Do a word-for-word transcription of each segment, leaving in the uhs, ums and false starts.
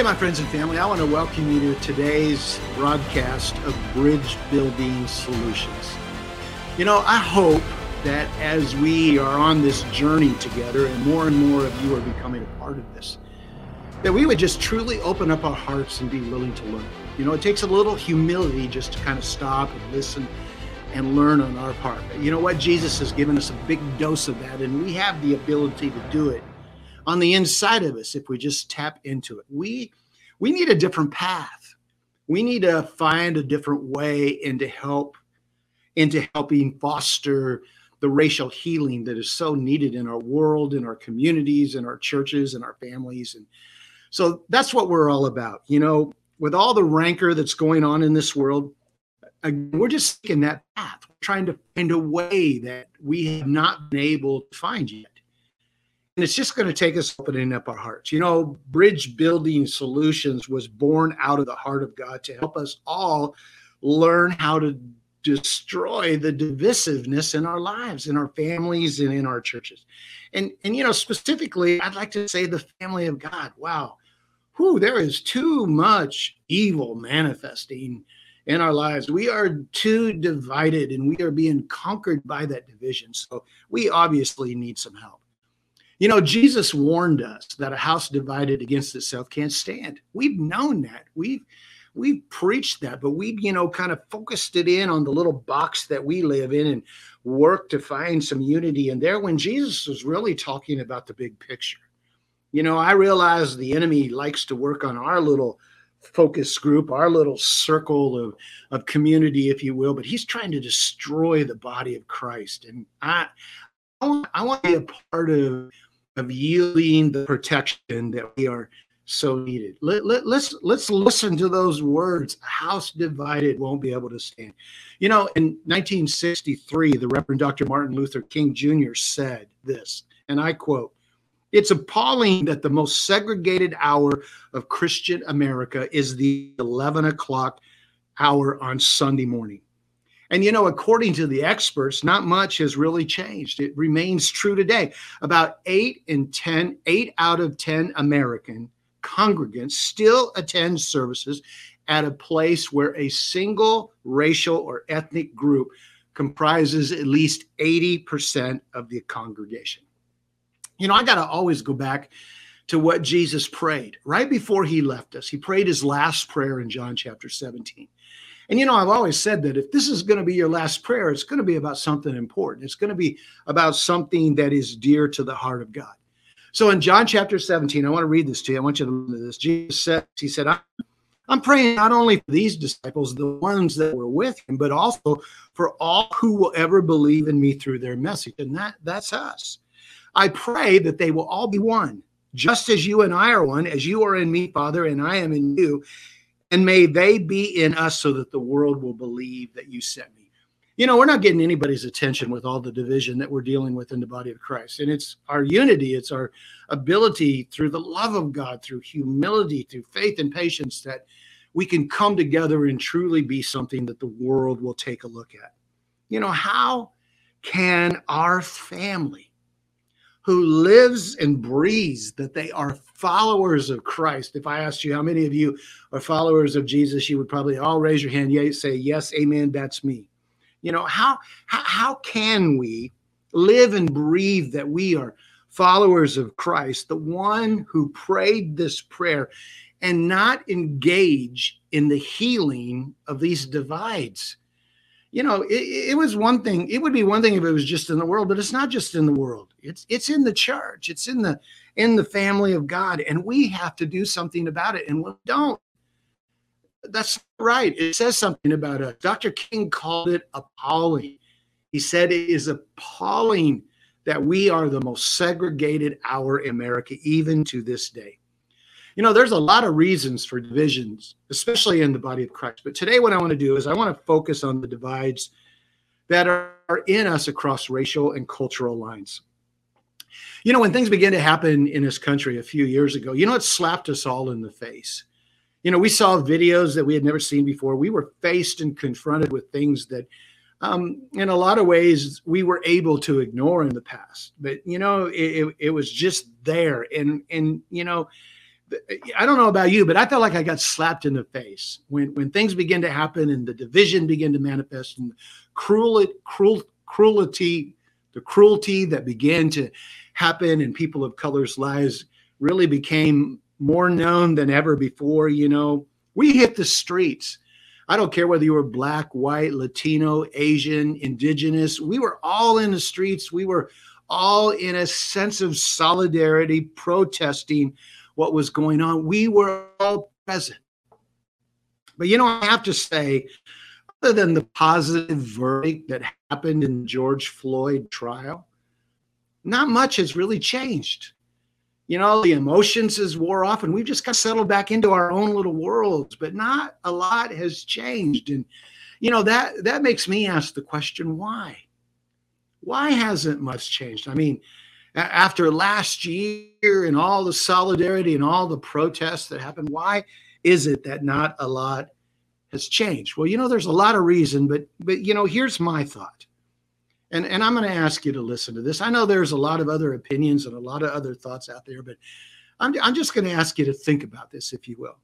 Hey, my friends and family, I want to welcome you to today's broadcast of Bridge Building Solutions. You know, I hope that as we are on this journey together and more and more of you are becoming a part of this, that we would just truly open up our hearts and be willing to learn. You know, it takes a little humility just to kind of stop and listen and learn on our part. But you know what? Jesus has given us a big dose of that, and we have the ability to do it on the inside of us if we just tap into it. We we need a different path. We need to find a different way into help into helping foster the racial healing that is so needed in our world, in our communities, in our churches, in our families. And so that's what we're all about. You know, with all the rancor that's going on in this world, we're just seeking that path, we're trying to find a way that we have not been able to find yet. And it's just going to take us opening up our hearts. You know, Bridge Building Solutions was born out of the heart of God to help us all learn how to destroy the divisiveness in our lives, in our families, and in our churches. And, and you know, specifically, I'd like to say the family of God. Wow. Whew, there is too much evil manifesting in our lives. We are too divided, and we are being conquered by that division. So we obviously need some help. You know, Jesus warned us that a house divided against itself can't stand. We've known that. We've We've preached that, but we've, you know, kind of focused it in on the little box that we live in and worked to find some unity in there when Jesus was really talking about the big picture. You know, I realize the enemy likes to work on our little focus group, our little circle of, of community, if you will, but he's trying to destroy the body of Christ. And I, I, want, I want to be a part of, of yielding the protection that we are so needed. Let, let, let's let's listen to those words. A house divided won't be able to stand. You know, in nineteen sixty-three, the Reverend Doctor Martin Luther King Junior said this, and I quote, "It's appalling that the most segregated hour of Christian America is the eleven o'clock hour on Sunday morning." And, you know, according to the experts, not much has really changed. It remains true today. About eight in ten, eight out of ten American congregants still attend services at a place where a single racial or ethnic group comprises at least eighty percent of the congregation. You know, I got to always go back to what Jesus prayed right before he left us. He prayed his last prayer in John chapter seventeen. And, you know, I've always said that if this is going to be your last prayer, it's going to be about something important. It's going to be about something that is dear to the heart of God. So in John chapter seventeen, I want to read this to you. I want you to listen to this. Jesus said, he said, I'm, I'm praying not only for these disciples, the ones that were with him, but also for all who will ever believe in me through their message. And that that's us. I pray that they will all be one, just as you and I are one, as you are in me, Father, and I am in you. And may they be in us so that the world will believe that you sent me. You know, we're not getting anybody's attention with all the division that we're dealing with in the body of Christ. And it's our unity, it's our ability through the love of God, through humility, through faith and patience, that we can come together and truly be something that the world will take a look at. You know, how can our family, who lives and breathes that they are followers of Christ? If I asked you how many of you are followers of Jesus, you would probably all raise your hand, yeah, say, yes, amen, that's me. You know, how, how how can we live and breathe that we are followers of Christ, the one who prayed this prayer, and not engage in the healing of these divides? You know, it, it was one thing. It would be one thing if it was just in the world, but it's not just in the world. It's it's in the church. It's in the in the family of God, and we have to do something about it. And we don't. That's right. It says something about us. Doctor King called it appalling. He said it is appalling that we are the most segregated hour in America, even to this day. You know, there's a lot of reasons for divisions, especially in the body of Christ. But today what I want to do is I want to focus on the divides that are in us across racial and cultural lines. You know, when things began to happen in this country a few years ago, you know, it slapped us all in the face. You know, we saw videos that we had never seen before. We were faced and confronted with things that, um, in a lot of ways, we were able to ignore in the past. But, you know, it, it was just there. And, and you know, I don't know about you, but I felt like I got slapped in the face when, when things began to happen and the division began to manifest and cruel, cruel, cruelty, the cruelty that began to happen in people of color's lives really became more known than ever before. You know, we hit the streets. I don't care whether you were black, white, Latino, Asian, indigenous. We were all in the streets. We were all in a sense of solidarity, protesting what was going on. We were all present. But, you know, I have to say, other than the positive verdict that happened in the George Floyd trial, not much has really changed. You know, the emotions has wore off and we've just got settled back into our own little worlds, but not a lot has changed. And, you know, that, that makes me ask the question, why? Why hasn't much changed? I mean, after last year and all the solidarity and all the protests that happened, why is it that not a lot has changed? Well, you know, there's a lot of reason, but, but you know, here's my thought. And, and I'm going to ask you to listen to this. I know there's a lot of other opinions and a lot of other thoughts out there, but I'm, I'm just going to ask you to think about this, if you will.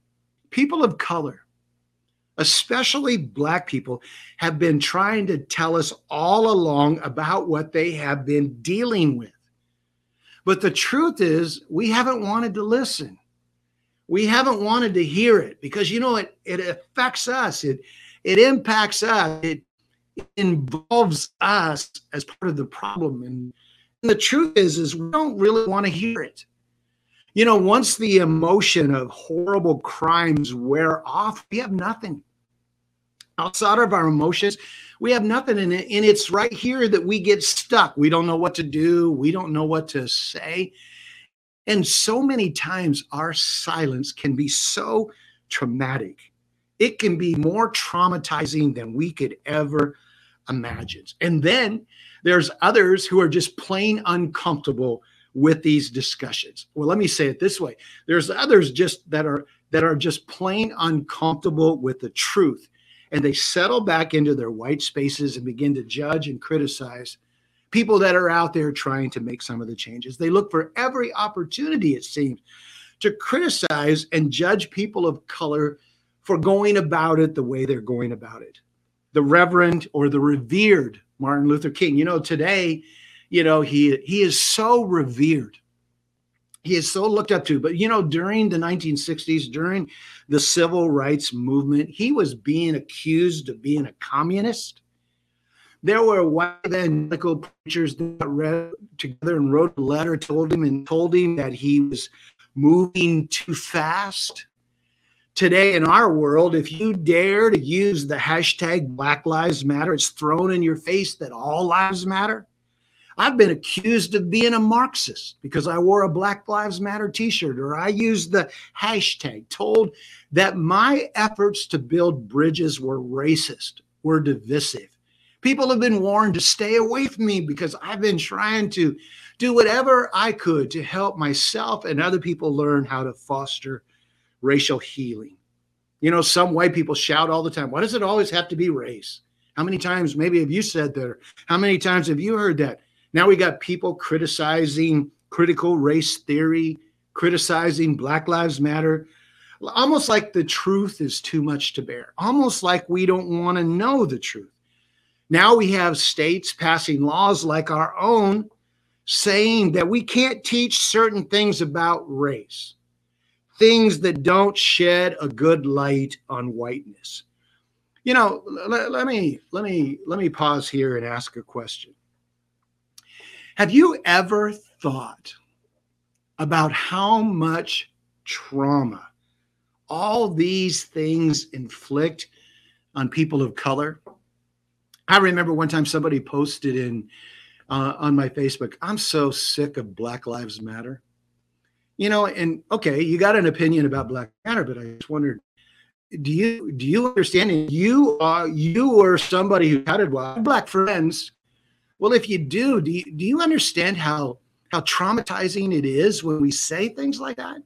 People of color, especially black people, have been trying to tell us all along about what they have been dealing with. But the truth is, we haven't wanted to listen. We haven't wanted to hear it because, you know, it, it affects us. It, it impacts us. It involves us as part of the problem. And, and the truth is, is we don't really want to hear it. You know, once the emotion of horrible crimes wear off, we have nothing. Outside of our emotions, we have nothing in it. And it's right here that we get stuck. We don't know what to do. We don't know what to say. And so many times our silence can be so traumatic. It can be more traumatizing than we could ever imagine. And then there's others who are just plain uncomfortable with these discussions. Well, let me say it this way. There's others just that are that are just plain uncomfortable with the truth. And they settle back into their white spaces and begin to judge and criticize people that are out there trying to make some of the changes. They look for every opportunity, it seems, to criticize and judge people of color for going about it the way they're going about it. The Reverend or the revered Martin Luther King, you know, today, you know, he, he is so revered. He is so looked up to. But, you know, during the nineteen sixties, during the civil rights movement, he was being accused of being a communist. There were white evangelical preachers that read together and wrote a letter, told him and told him that he was moving too fast. Today in our world, if you dare to use the hashtag Black Lives Matter, it's thrown in your face that all lives matter. I've been accused of being a Marxist because I wore a Black Lives Matter t-shirt, or I used the hashtag, told that my efforts to build bridges were racist, were divisive. People have been warned to stay away from me because I've been trying to do whatever I could to help myself and other people learn how to foster racial healing. You know, some white people shout all the time, why does it always have to be race? How many times maybe have you said that? Or how many times have you heard that? Now we got people criticizing critical race theory, criticizing Black Lives Matter, almost like the truth is too much to bear, almost like we don't want to know the truth. Now we have states passing laws like our own saying that we can't teach certain things about race, things that don't shed a good light on whiteness. You know, let, let me let me let me pause here and ask a question. Have you ever thought about how much trauma all these things inflict on people of color? I remember one time somebody posted in uh, on my Facebook, I'm so sick of Black Lives Matter. You know, and okay, you got an opinion about Black Matter, but I just wondered, do you do you understand? You are you or somebody who touted black friends. Well, if you do, do you, do you understand how how traumatizing it is when we say things like that?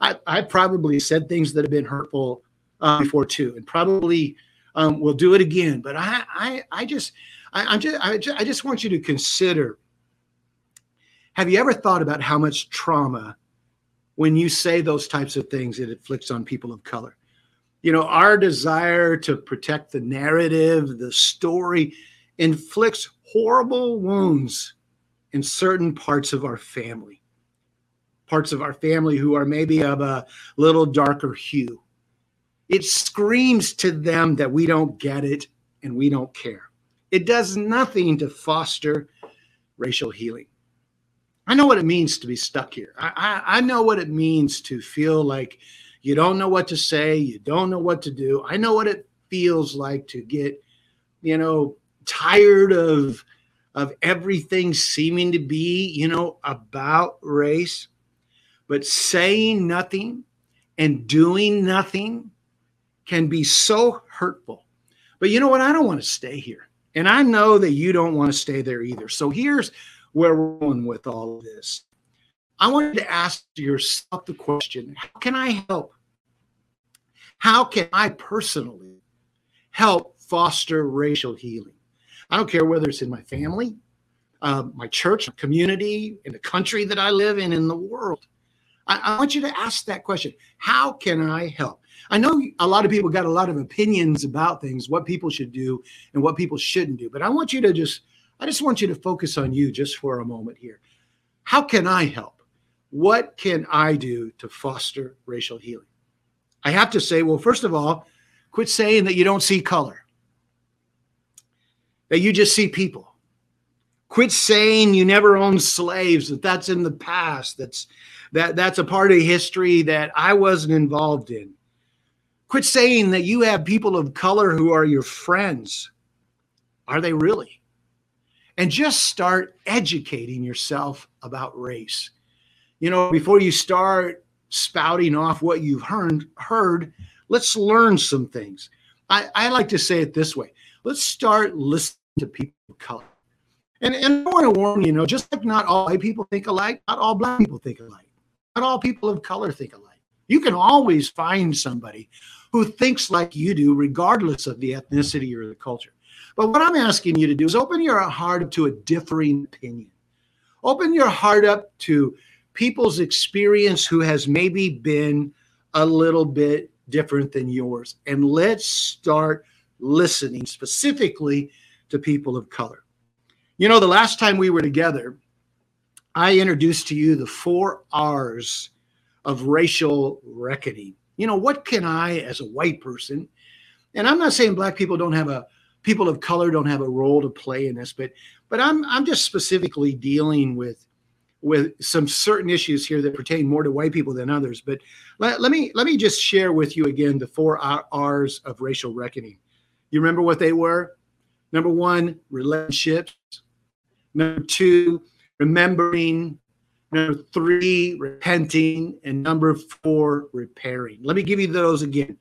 I, I probably said things that have been hurtful uh, before too, and probably um, will do it again. But I I I just I, I'm just I, just I just want you to consider. Have you ever thought about how much trauma when you say those types of things, it inflicts on people of color. You know, our desire to protect the narrative, the story, inflicts horrible wounds in certain parts of our family, parts of our family who are maybe of a little darker hue. It screams to them that we don't get it and we don't care. It does nothing to foster racial healing. I know what it means to be stuck here. I, I, I know what it means to feel like you don't know what to say, you don't know what to do. I know what it feels like to get, you know, tired of, of everything seeming to be, you know, about race. But saying nothing and doing nothing can be so hurtful. But you know what? I don't want to stay here. And I know that you don't want to stay there either. So here's where we're going with all of this. I wanted to ask yourself the question, how can I help? How can I personally help foster racial healing? I don't care whether it's in my family, uh, my church, my community, in the country that I live in, in the world. I, I want you to ask that question. How can I help? I know a lot of people got a lot of opinions about things, what people should do and what people shouldn't do. But I want you to just, I just want you to focus on you just for a moment here. How can I help? What can I do to foster racial healing? I have to say, well, first of all, quit saying that you don't see color, that you just see people. Quit saying you never owned slaves, that that's in the past, that's, that, that's a part of history that I wasn't involved in. Quit saying that you have people of color who are your friends. Are they really? And just start educating yourself about race. You know, before you start spouting off what you've heard, heard let's learn some things. I, I like to say it this way. Let's start listening to people of color. And, and I want to warn you, know, just like not all white people think alike, not all black people think alike, not all people of color think alike. You can always find somebody who thinks like you do, regardless of the ethnicity or the culture. But what I'm asking you to do is open your heart up to a differing opinion. Open your heart up to people's experience who has maybe been a little bit different than yours. And let's start listening specifically to people of color. You know, the last time we were together, I introduced to you the four R's of racial reckoning. You know, what can I, as a white person, and I'm not saying black people don't have a, people of color don't have a role to play in this, but but I'm I'm just specifically dealing with with some certain issues here that pertain more to white people than others. But let, let me let me just share with you again the four R's of racial reckoning. You remember what they were? Number one, relationships. Number two, remembering. Number three, repenting, and number four, repairing. Let me give you those again.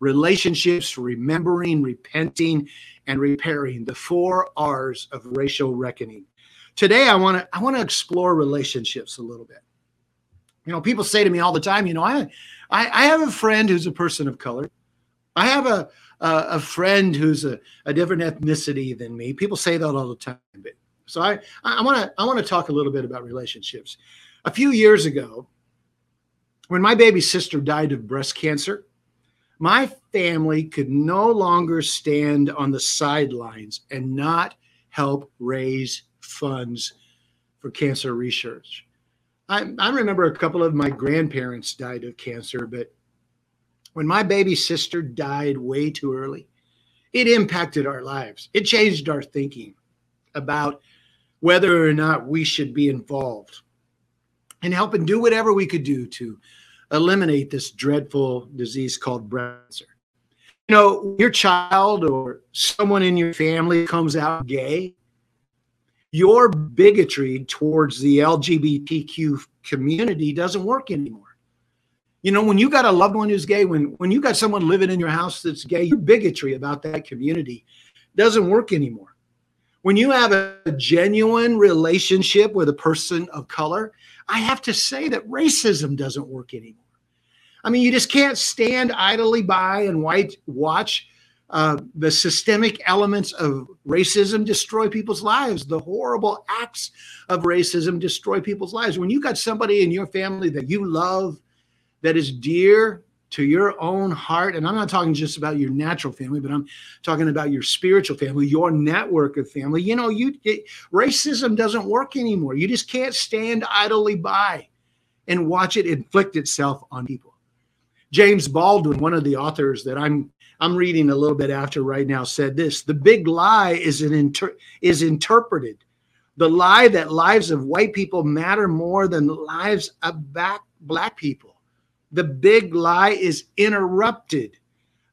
Relationships, remembering, repenting, and repairing, the four R's of racial reckoning. Today, I want to I want to explore relationships a little bit. You know, people say to me all the time, you know, I I, I have a friend who's a person of color. I have a a, a friend who's a, a different ethnicity than me. People say that all the time, but So I I want to I want to talk a little bit about relationships. A few years ago, when my baby sister died of breast cancer, my family could no longer stand on the sidelines and not help raise funds for cancer research. I, I remember a couple of my grandparents died of cancer, but when my baby sister died way too early, it impacted our lives. It changed our thinking about whether or not we should be involved and help and do whatever we could do to eliminate this dreadful disease called breast cancer. You know, your child or someone in your family comes out gay, your bigotry towards the L G B T Q community doesn't work anymore. You know, when you got a loved one who's gay, when, when you got someone living in your house that's gay, your bigotry about that community doesn't work anymore. When you have a genuine relationship with a person of color, I have to say that racism doesn't work anymore. I mean, you just can't stand idly by and watch Uh, the systemic elements of racism destroy people's lives. The horrible acts of racism destroy people's lives. When you got somebody in your family that you love, that is dear to your own heart, and I'm not talking just about your natural family, but I'm talking about your spiritual family, your network of family, you know, you it, racism doesn't work anymore. You just can't stand idly by and watch it inflict itself on people. James Baldwin, one of the authors that I'm I'm reading a little bit after right now, said this: the big lie is an inter- is interpreted. The lie that lives of white people matter more than the lives of black, black people. The big lie is interrupted.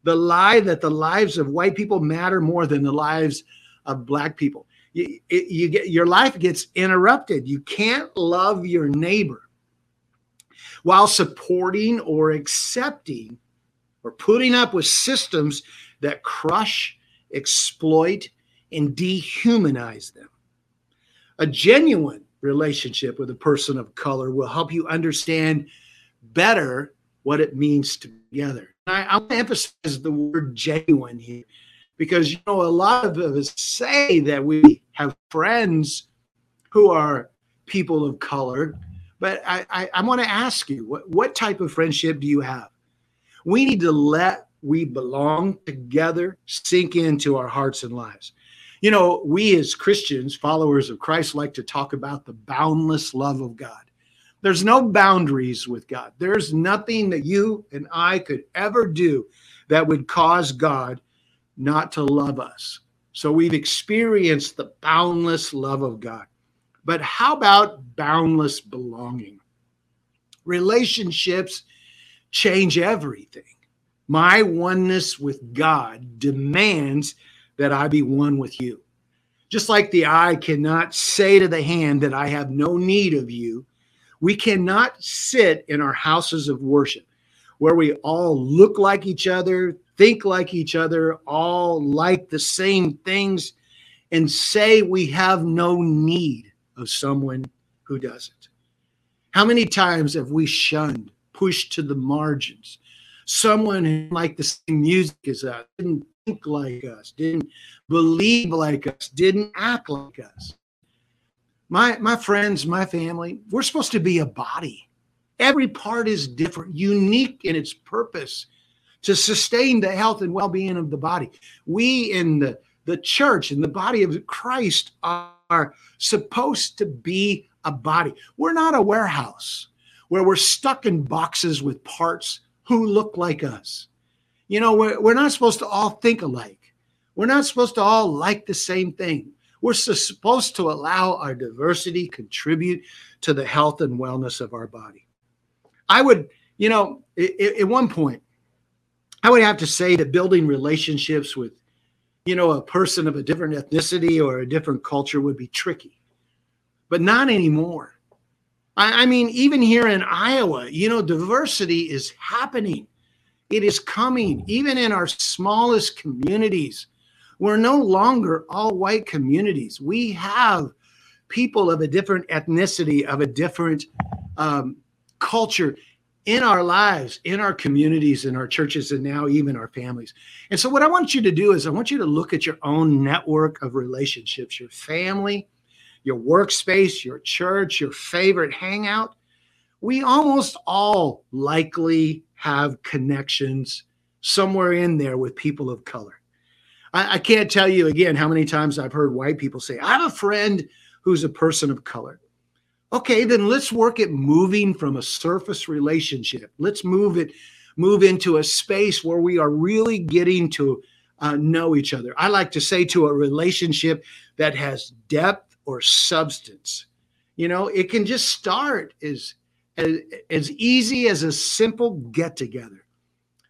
The lie that the lives of white people matter more than the lives of black people. You, it, you get, your life gets interrupted. You can't love your neighbor while supporting or accepting or putting up with systems that crush, exploit, and dehumanize them. A genuine relationship with a person of color will help you understand better what it means together. I, I want to emphasize the word genuine here, because you know a lot of us say that we have friends who are people of color, but I, I, I want to ask you, what, what type of friendship do you have? We need to let "we belong together" sink into our hearts and lives. You know, we as Christians, followers of Christ, like to talk about the boundless love of God. There's no boundaries with God. There's nothing that you and I could ever do that would cause God not to love us. So we've experienced the boundless love of God. But how about boundless belonging? Relationships change everything. My oneness with God demands that I be one with you. Just like the eye cannot say to the hand that I have no need of you, we cannot sit in our houses of worship where we all look like each other, think like each other, all like the same things, and say we have no need of someone who doesn't. How many times have we shunned, pushed to the margins, someone who liked the same music as us, didn't think like us, didn't believe like us, didn't act like us? My, my friends, my family, we're supposed to be a body. Every part is different, unique in its purpose to sustain the health and well-being of the body. We in the, the church, in the body of Christ, are supposed to be a body. We're not a warehouse where we're stuck in boxes with parts who look like us. You know, we're, we're not supposed to all think alike. We're not supposed to all like the same thing. We're supposed to allow our diversity contribute to the health and wellness of our body. I would, you know, at one point, I would have to say that building relationships with, you know, a person of a different ethnicity or a different culture would be tricky, but not anymore. I mean, even here in Iowa, you know, diversity is happening. It is coming, even in our smallest communities. We're no longer all white communities. We have people of a different ethnicity, of a different um, culture in our lives, in our communities, in our churches, and now even our families. And so what I want you to do is I want you to look at your own network of relationships, your family, your workspace, your church, your favorite hangout. We almost all likely have connections somewhere in there with people of color. I, I can't tell you again how many times I've heard white people say, I have a friend who's a person of color. Okay, then let's work at moving from a surface relationship. Let's move it, move into a space where we are really getting to uh, know each other. I like to say to a relationship that has depth or substance. You know, it can just start as as, as easy as a simple get together.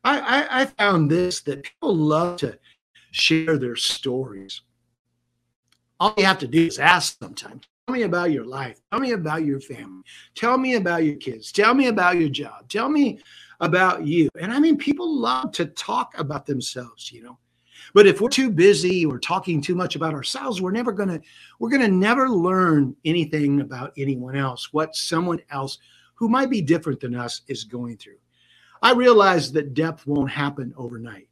I, I I found this, that people love to share their stories. All you have to do is ask sometimes. Tell me about your life. Tell me about your family. Tell me about your kids. Tell me about your job. Tell me about you. And I mean, people love to talk about themselves, you know. But if we're too busy or talking too much about ourselves, we're never going to, we're going to never learn anything about anyone else, what someone else who might be different than us is going through. I realize that depth won't happen overnight.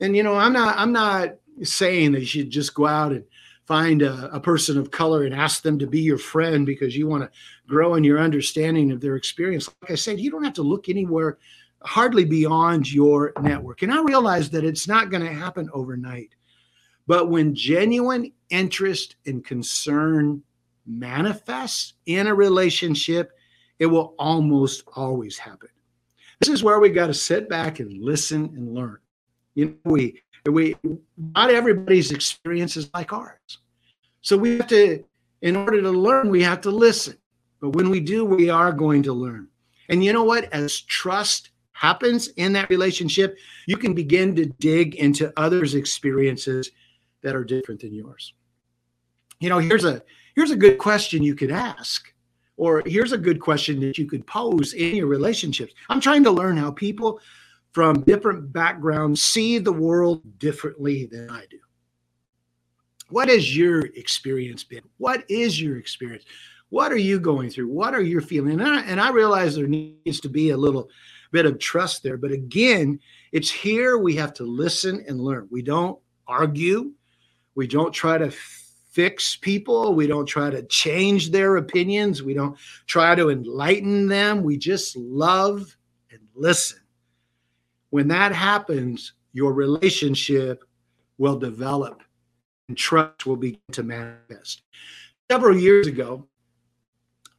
And, you know, I'm not, I'm not saying that you should just go out and find a, a person of color and ask them to be your friend because you want to grow in your understanding of their experience. Like I said, you don't have to look anywhere, hardly beyond your network. And I realize that it's not going to happen overnight, but when genuine interest and concern manifests in a relationship, it will almost always happen. This is where we've got to sit back and listen and learn. You know, we, we, not everybody's experience is like ours. So we have to, in order to learn, we have to listen. But when we do, we are going to learn. And you know what? As trust happens in that relationship, you can begin to dig into others' experiences that are different than yours. You know, here's a, here's a good question you could ask, or here's a good question that you could pose in your relationships. I'm trying to learn how people from different backgrounds see the world differently than I do. What has your experience been? What is your experience? What are you going through? What are you feeling? And I, and I realize there needs to be a little bit of trust there. But again, it's here we have to listen and learn. We don't argue. We don't try to fix people. We don't try to change their opinions. We don't try to enlighten them. We just love and listen. When that happens, your relationship will develop and trust will begin to manifest. Several years ago,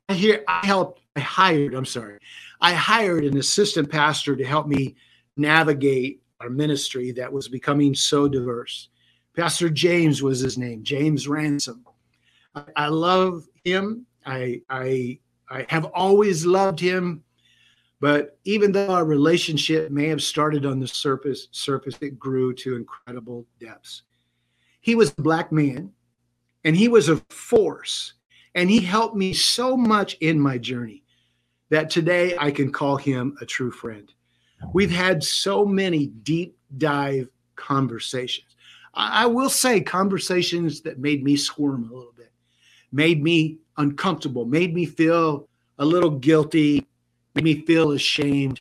I hear I helped, I hired, I'm sorry, I hired an assistant pastor to help me navigate our ministry that was becoming so diverse. Pastor James was his name, James Ransom. I, I love him. I, I, I have always loved him. But even though our relationship may have started on the surface, surface, it grew to incredible depths. He was a black man, and he was a force, and he helped me so much in my journey that today I can call him a true friend. We've had so many deep dive conversations. I will say conversations that made me squirm a little bit, made me uncomfortable, made me feel a little guilty, made me feel ashamed,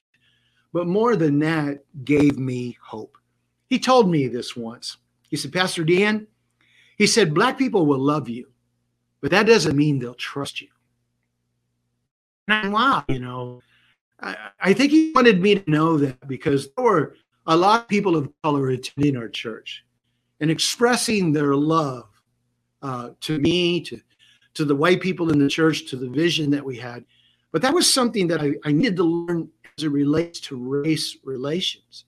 but more than that, gave me hope. He told me this once. He said, Pastor Dan, he said, black people will love you, but that doesn't mean they'll trust you. And I, wow, you know, I, I think he wanted me to know that because there were a lot of people of color attending our church and expressing their love uh, to me, to, to the white people in the church, to the vision that we had. But that was something that I, I needed to learn as it relates to race relations.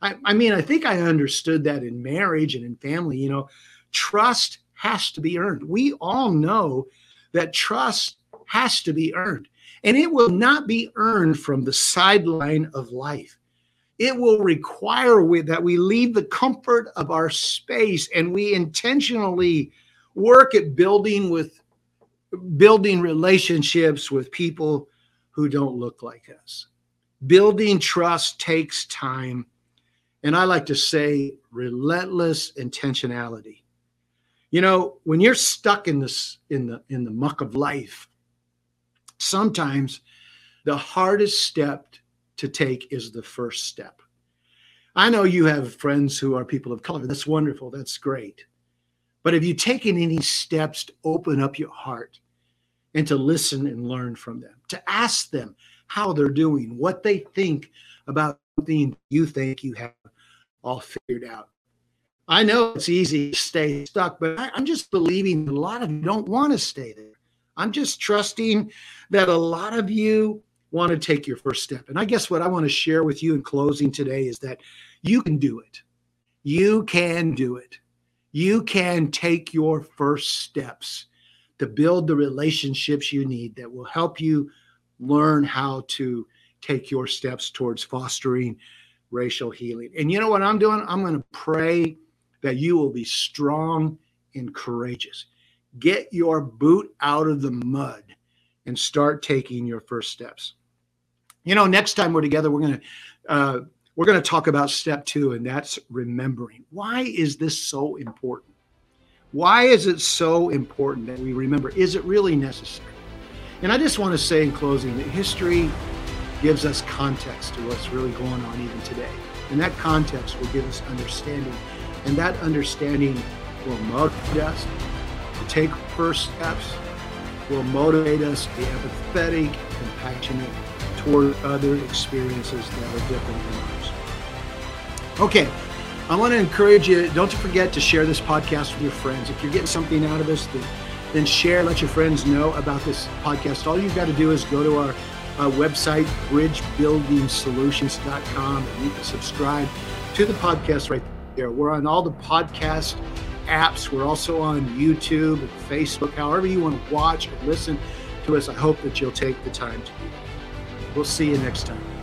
I, I mean, I think I understood that in marriage and in family, you know, trust has to be earned. We all know that trust has to be earned, and it will not be earned from the sideline of life. It will require we, that we leave the comfort of our space and we intentionally work at building with building relationships with people who don't look like us. Building trust takes time. And I like to say relentless intentionality. You know, when you're stuck in this, in the, in the muck of life, sometimes the hardest step to take is the first step. I know you have friends who are people of color. That's wonderful. That's great. But have you taken any steps to open up your heart and to listen and learn from them, to ask them how they're doing, what they think about something you think you have all figured out? I know it's easy to stay stuck, but I, I'm just believing a lot of you don't want to stay there. I'm just trusting that a lot of you want to take your first step. And I guess what I want to share with you in closing today is that you can do it. You can do it. You can take your first steps to build the relationships you need that will help you learn how to take your steps towards fostering racial healing. And you know what I'm doing? I'm going to pray that you will be strong and courageous. Get your boot out of the mud and start taking your first steps. You know, next time we're together, we're going to uh, We're going to talk about step two, and that's remembering. Why is this so important? Why is it so important that we remember? Is it really necessary? And I just want to say in closing that history gives us context to what's really going on even today. And that context will give us understanding. And that understanding will motivate us to take first steps, will motivate us to be empathetic and compassionate toward other experiences that are different than ours. Okay, I want to encourage you, don't forget to share this podcast with your friends. If you're getting something out of this, then, then share, let your friends know about this podcast. All you've got to do is go to our uh, website, bridge building solutions dot com, and you can subscribe to the podcast right there. We're on all the podcast apps. We're also on YouTube and Facebook. However you want to watch or listen to us, I hope that you'll take the time to do that. We'll see you next time.